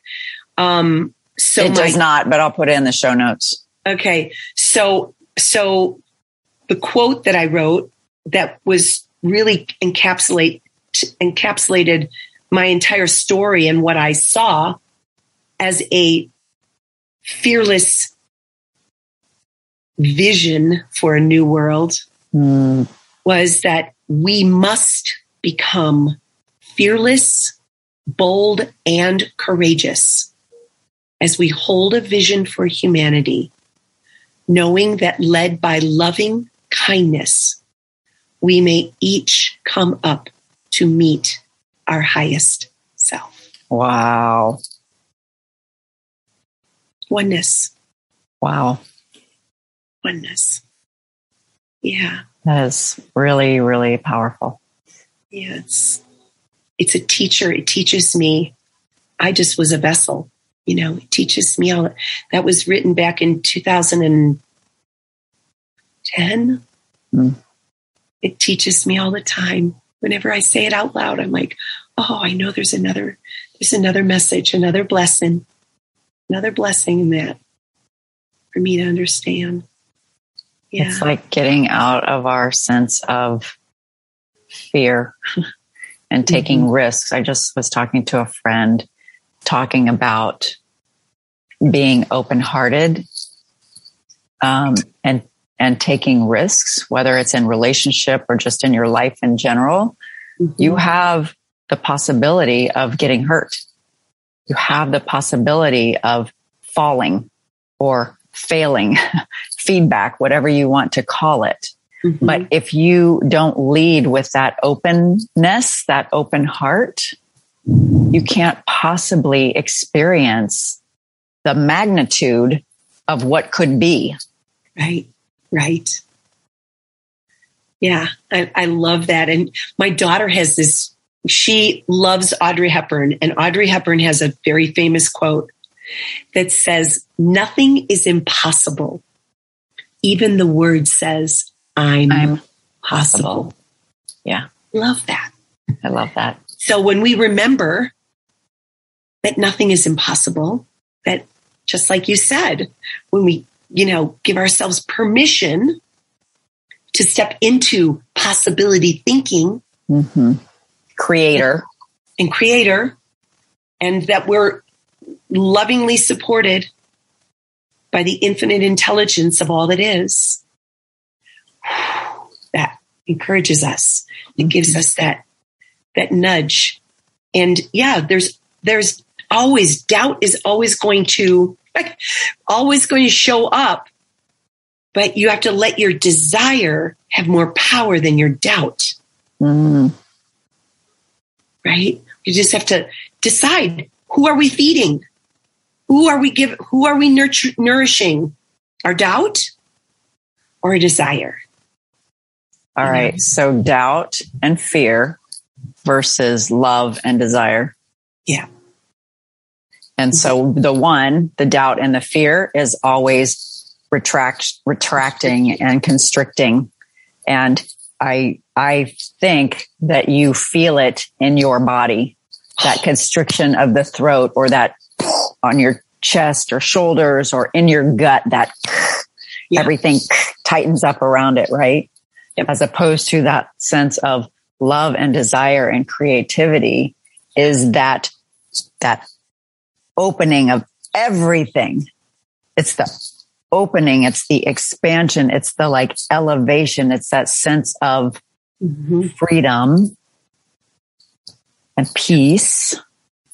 um, so it my, does not, but I'll put it in the show notes. Okay. So, so the quote that I wrote that was really encapsulate encapsulated my entire story and what I saw as a fearless vision for a new world mm. was that we must become fearless, bold, and courageous as we hold a vision for humanity, knowing that led by loving kindness, we may each come up to meet our highest self. Wow. Oneness. Wow. Oneness. Yeah. That is really, really powerful. Yeah. It's, it's a teacher. It teaches me. I just was a vessel. You know, it teaches me all that. That was written back in two thousand ten. Mm. It teaches me all the time. Whenever I say it out loud, I'm like, oh, I know there's another, there's another message, another blessing, another blessing in that for me to understand. Yeah. It's like getting out of our sense of fear and taking mm-hmm. risks. I just was talking to a friend talking about being open-hearted um, and and taking risks, whether it's in relationship or just in your life in general. Mm-hmm. You have the possibility of getting hurt. You have the possibility of falling or failing, feedback, whatever you want to call it. Mm-hmm. But if you don't lead with that openness, that open heart, you can't possibly experience the magnitude of what could be. Right. Right. Yeah, I, I love that. And my daughter has this, she loves Audrey Hepburn. And Audrey Hepburn has a very famous quote that says, nothing is impossible. Even the word says, I'm, I'm possible. possible. Yeah. Love that. I love that. So when we remember that nothing is impossible, that just like you said, when we you know, give ourselves permission to step into possibility thinking, mm-hmm. creator and creator, and that we're lovingly supported by the infinite intelligence of all that is. That encourages us. It mm-hmm. gives us that, that nudge. And yeah, there's, there's always doubt is always going to, always going to show up, but you have to let your desire have more power than your doubt. Mm. Right? You just have to decide, who are we feeding? Who are we give? Who are we nurture, nourishing? Our doubt or a desire? All you right. Know? So doubt and fear versus love and desire. Yeah. And so the one, the doubt and the fear is always retract, retracting and constricting. And I, I think that you feel it in your body, that constriction of the throat or that on your chest or shoulders or in your gut, that yeah. everything tightens up around it, right? Yep. As opposed to that sense of love and desire and creativity is that, that opening of everything. It's the opening. It's the expansion. It's the like elevation. It's that sense of mm-hmm. freedom and peace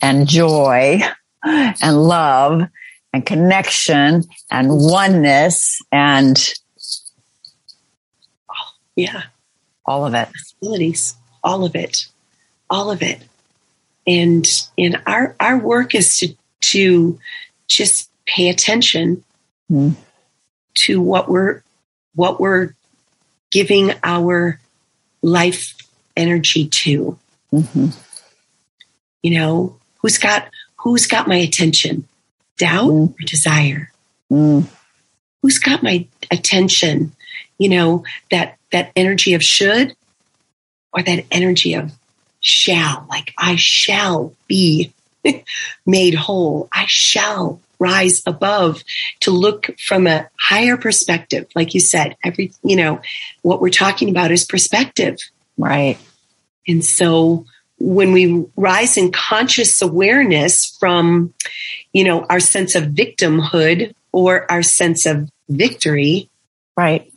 and joy and love and connection and oneness and oh, yeah, all of it. Possibilities, all of it, all of it. And and our our work is to. to just pay attention mm. to what we're, what we're giving our life energy to, mm-hmm. you know, who's got, who's got my attention, doubt mm. or desire, mm. who's got my attention, you know, that, that energy of should or that energy of shall, like I shall be made whole. I shall rise above, to look from a higher perspective. Like you said, every, you know, what we're talking about is perspective. Right. And so when we rise in conscious awareness from, you know, our sense of victimhood or our sense of victory, right.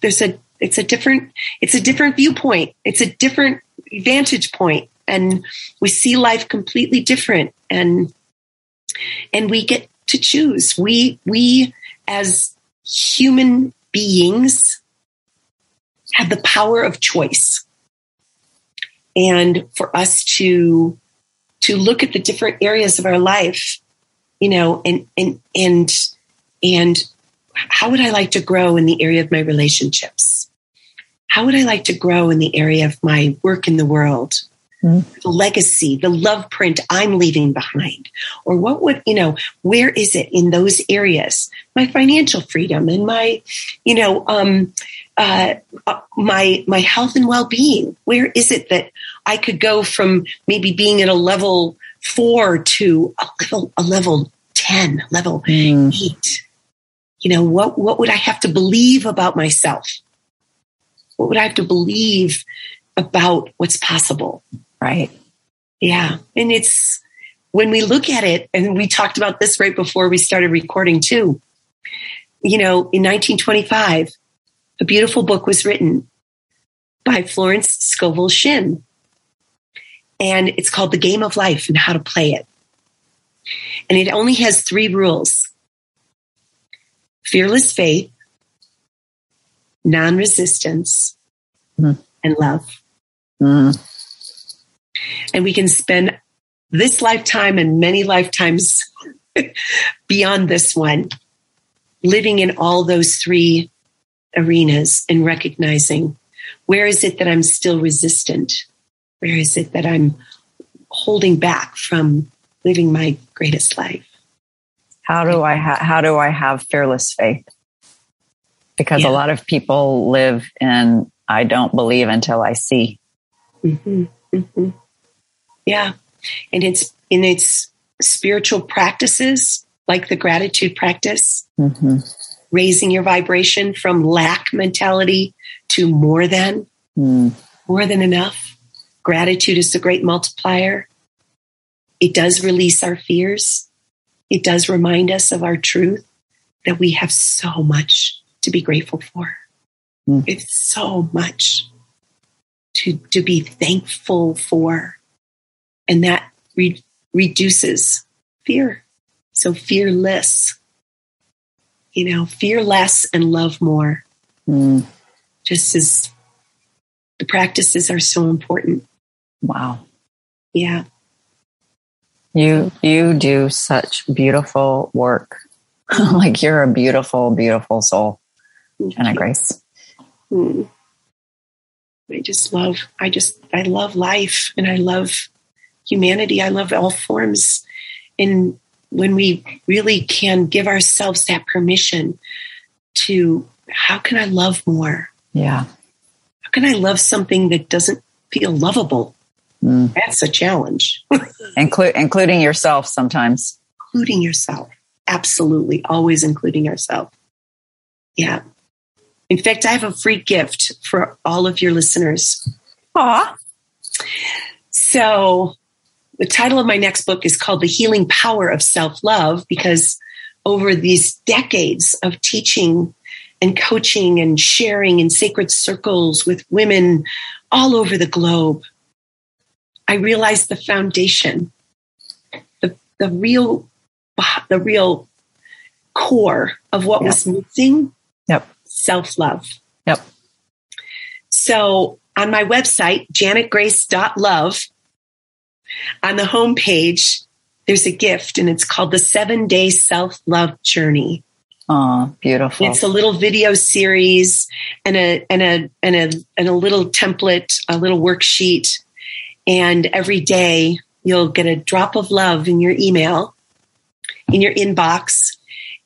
There's a, it's a different, it's a different viewpoint. It's a different vantage point. And we see life completely different, and and we get to choose. We we as human beings have the power of choice. And for us to to look at the different areas of our life, you know, and and and and how would I like to grow in the area of my relationships? How would I like to grow in the area of my work in the world? Mm-hmm. The legacy, the love print I'm leaving behind, or what would, you know, where is it in those areas? My financial freedom and my, you know, um, uh, my, my health and well-being. Where is it that I could go from maybe being at a level four to a level, a level ten, level mm. eight? You know, what, what would I have to believe about myself? What would I have to believe about what's possible? Right. Yeah. And it's when we look at it, and we talked about this right before we started recording too, you know, in nineteen twenty-five, a beautiful book was written by Florence Scovel Shinn, and it's called The Game of Life and How to Play It. And it only has three rules: fearless faith, non-resistance, mm-hmm. and love. Mm. And we can spend this lifetime and many lifetimes beyond this one living in all those three arenas and recognizing, where is it that I'm still resistant? Where is it that I'm holding back from living my greatest life? How do I ha- how do I have fearless faith? Because yeah. a lot of people live in, I don't believe until I see. Mm-hmm. Mm-hmm. Yeah. And it's in its spiritual practices, like the gratitude practice, mm-hmm. raising your vibration from lack mentality to more than, mm. more than enough. Gratitude is the great multiplier. It does release our fears. It does remind us of our truth, that we have so much to be grateful for. It's so much to to be thankful for. And that re- reduces fear. So fearless, you know, fear less and love more. Mm. Just as the practices are so important. Wow. Yeah. You, you do such beautiful work. Like, you're a beautiful, beautiful soul. Janet Grace. Hmm. I just love, I just, I love life, and I love humanity. I love all forms. And when we really can give ourselves that permission to, how can I love more? Yeah. How can I love something that doesn't feel lovable? Mm. That's a challenge. Inclu- including yourself sometimes. Including yourself. Absolutely. Always including yourself. Yeah. In fact, I have a free gift for all of your listeners. Aw. So the title of my next book is called The Healing Power of Self-Love, because over these decades of teaching and coaching and sharing in sacred circles with women all over the globe, I realized the foundation, the, the real, the real core of what yep. was missing. Yep. Self-love. Yep. So on my website, janet grace dot love, on the homepage, there's a gift, and it's called The Seven Day Self-Love Journey. Oh, beautiful. It's a little video series and a, and a, and a, and a little template, a little worksheet. And every day you'll get a drop of love in your email, in your inbox.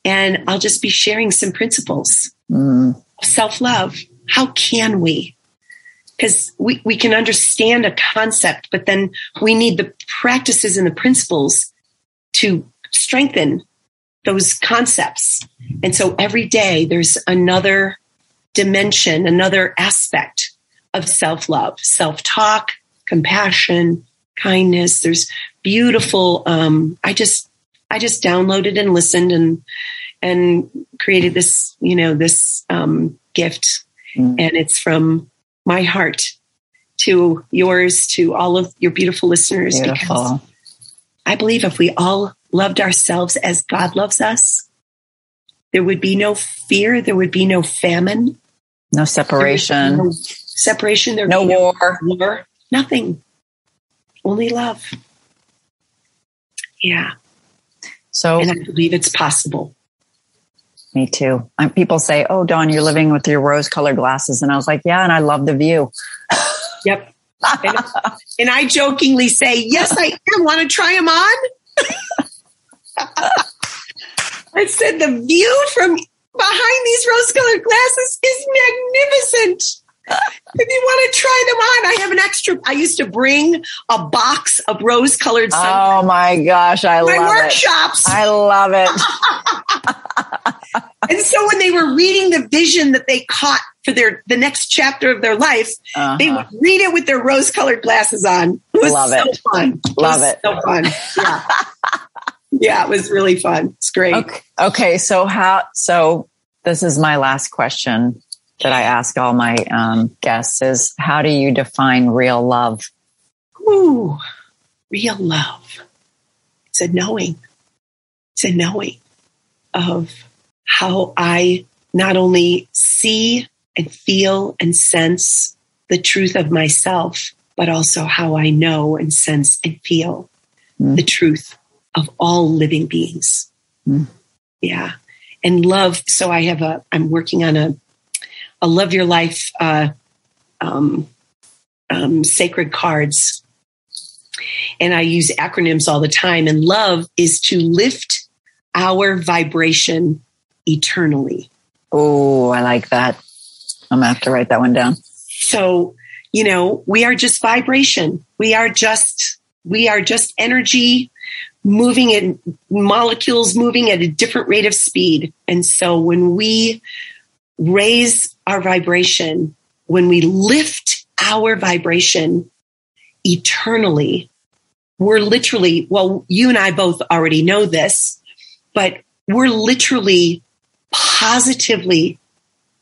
And I'll just be sharing some principles. Mm. Self-love. How can we? Because we, we can understand a concept, but then we need the practices and the principles to strengthen those concepts. And so every day there's another dimension, another aspect of self-love, self-talk, compassion, kindness. There's beautiful. Um, I just, I just downloaded and listened and, and created this, you know, this um, gift. Mm. And it's from my heart to yours, to all of your beautiful listeners. Beautiful. Because I believe if we all loved ourselves as God loves us, there would be no fear. There would be no famine. No separation. There no separation. There no, no war. war. Nothing. Only love. Yeah. So, and I believe it's possible. Me too. Um, people say, "Oh, Dawn, you're living with your rose-colored glasses," and I was like, "Yeah," and I love the view. Yep. And, and I jokingly say, "Yes, I am. Want to try them on?" I said, the view from behind these rose-colored glasses is magnificent. If you want to try them on, I have an extra. I used to bring a box of rose-colored sunglasses. Oh, my gosh. I my love workshops. it. I love it. And so when they were reading the vision that they caught for their the next chapter of their life, uh-huh. they would read it with their rose-colored glasses on. It was love so it. fun. It love was it. so fun. Yeah. Yeah, it was really fun. It's great. Okay. okay, so how? So this is my last question that I ask all my um, guests is, how do you define real love? Ooh, real love. It's a knowing. It's a knowing of how I not only see and feel and sense the truth of myself, but also how I know and sense and feel mm. the truth of all living beings. Mm. Yeah. And love. So I have a, I'm working on a, a Love Your Life uh, um, um, sacred cards. And I use acronyms all the time. And love is to lift our vibration eternally. Oh, I like that. I'm going to have to write that one down. So, you know, we are just vibration. We are just, we are just energy, moving in molecules, moving at a different rate of speed. And so when we raise our vibration, when we lift our vibration eternally, we're literally, well, you and I both already know this, but we're literally positively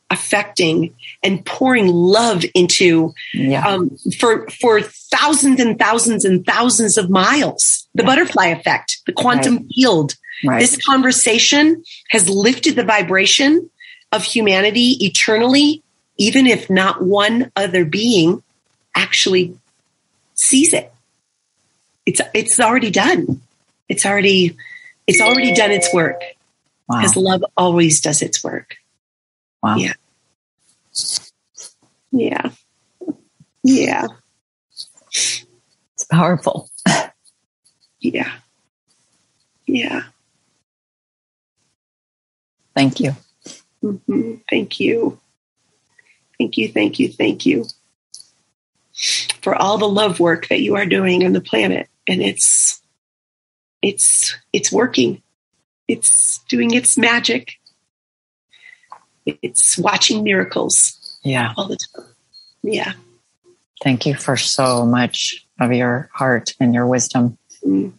affecting and pouring love into yeah. um, for for thousands and thousands and thousands of miles. The yeah. butterfly effect, the quantum right. field. Right. This conversation has lifted the vibration of humanity eternally, even if not one other being actually sees it. It's it's already done. It's already it's already done its work. Because wow. love always does its work. Wow. Yeah. Yeah. Yeah. It's powerful. Yeah. Yeah. Thank you. Mm-hmm. Thank you. Thank you. Thank you. Thank you for all the love work that you are doing on the planet. And it's, it's, it's working. It's doing its magic. It's watching miracles. Yeah. All the time. Yeah. Thank you for so much of your heart and your wisdom. Mm-hmm.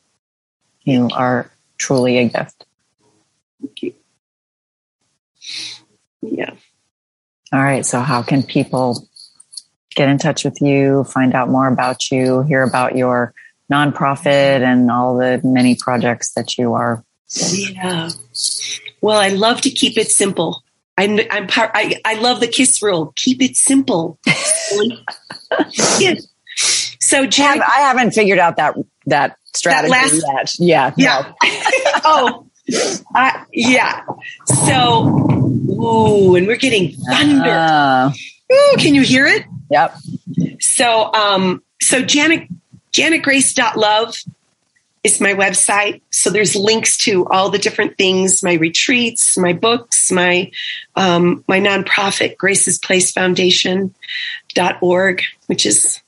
You are truly a gift. Thank you. Yeah. All right. So how can people get in touch with you, find out more about you, hear about your nonprofit and all the many projects that you are? Yeah. Well, I love to keep it simple. I'm, I'm part, I, I love the KISS rule. Keep it simple. Yeah. So, Janet, I haven't figured out that that strategy that last, yet. Yeah, yeah. No. oh, uh, yeah. So, ooh, and we're getting thunder. Uh, ooh, can you hear it? Yep. So, um, so Janet Janet Grace dot love is my website. So there's links to all the different things, my retreats, my books, my um, my nonprofit, Grace's Place Foundation dot org, which is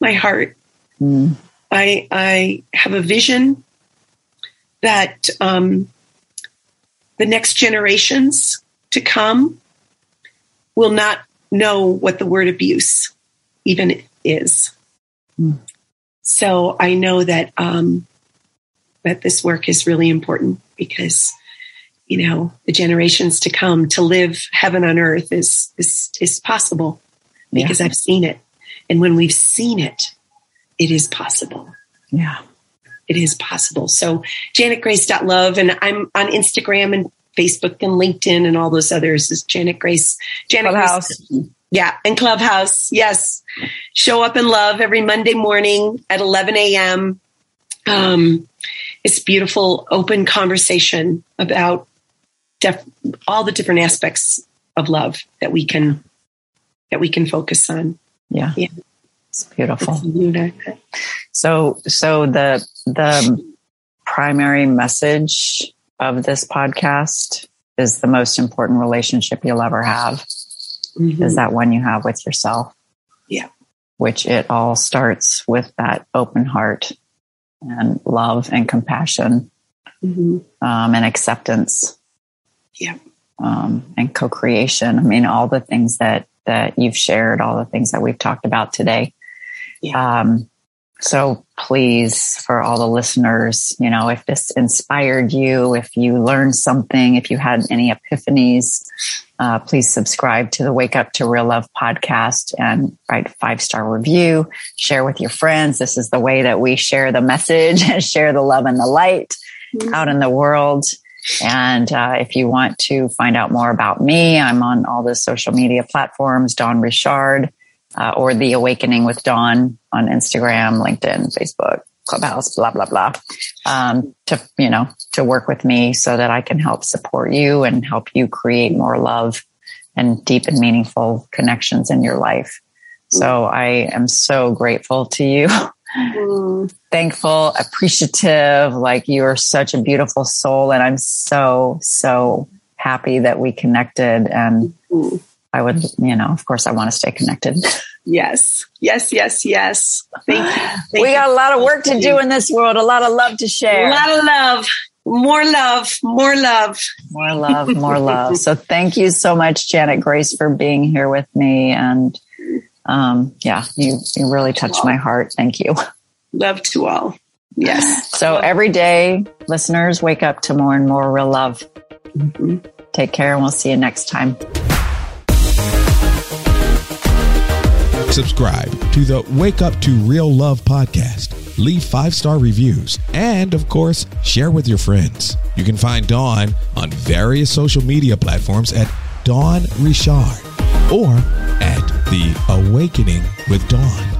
my heart. Mm. I I have a vision that um, the next generations to come will not know what the word abuse even is. Mm. So I know that um, that this work is really important because, you know, the generations to come to live heaven on earth is is, is possible because yeah. I've seen it. And when we've seen it, it is possible. Yeah. It is possible. So janet grace dot love, and I'm on Instagram and Facebook and LinkedIn and all those others is Janet Grace. Janet Clubhouse. Grace, yeah, and Clubhouse. Yes. Show up in love every Monday morning at eleven a.m. Um, it's beautiful, open conversation about def- all the different aspects of love that we can that we can focus on. Yeah. Yeah. It's beautiful. So, so the the primary message of this podcast is the most important relationship you'll ever have mm-hmm. is that one you have with yourself. Yeah. Which it all starts with that open heart and love and compassion mm-hmm. um, and acceptance. Yeah. Um, and co-creation. I mean, all the things that, that you've shared, all the things that we've talked about today. Yeah. Um, So please, for all the listeners, you know, if this inspired you, if you learned something, if you had any epiphanies, uh, please subscribe to the Wake Up to Real Love podcast and write a five-star review, share with your friends. This is the way that we share the message and share the love and the light mm-hmm. out in the world. And uh, if you want to find out more about me, I'm on all the social media platforms, Dawn Richard. Uh, or The Awakening with Dawn on Instagram, LinkedIn, Facebook, Clubhouse, blah, blah, blah, um, to, you know, to work with me so that I can help support you and help you create more love and deep and meaningful connections in your life. So I am so grateful to you. Mm. Thankful, appreciative, like you are such a beautiful soul. And I'm so, so happy that we connected and mm-hmm. I would, you know, of course, I want to stay connected. Yes, yes, yes, yes. Thank you. Thank we you. Got a lot of work to do in this world, a lot of love to share. A lot of love, more love, more love. More love, more love. So thank you so much, Janet Grace, for being here with me. And um, yeah, you, you really touched my heart. Thank you. Love to all. Yes. So every day, listeners, wake up to more and more real love. Mm-hmm. Take care, and we'll see you next time. Subscribe to the Wake Up to Real Love podcast. Leave five-star reviews and, of course, share with your friends. You can find Dawn on various social media platforms at Dawn Richard or at The Awakening with Dawn.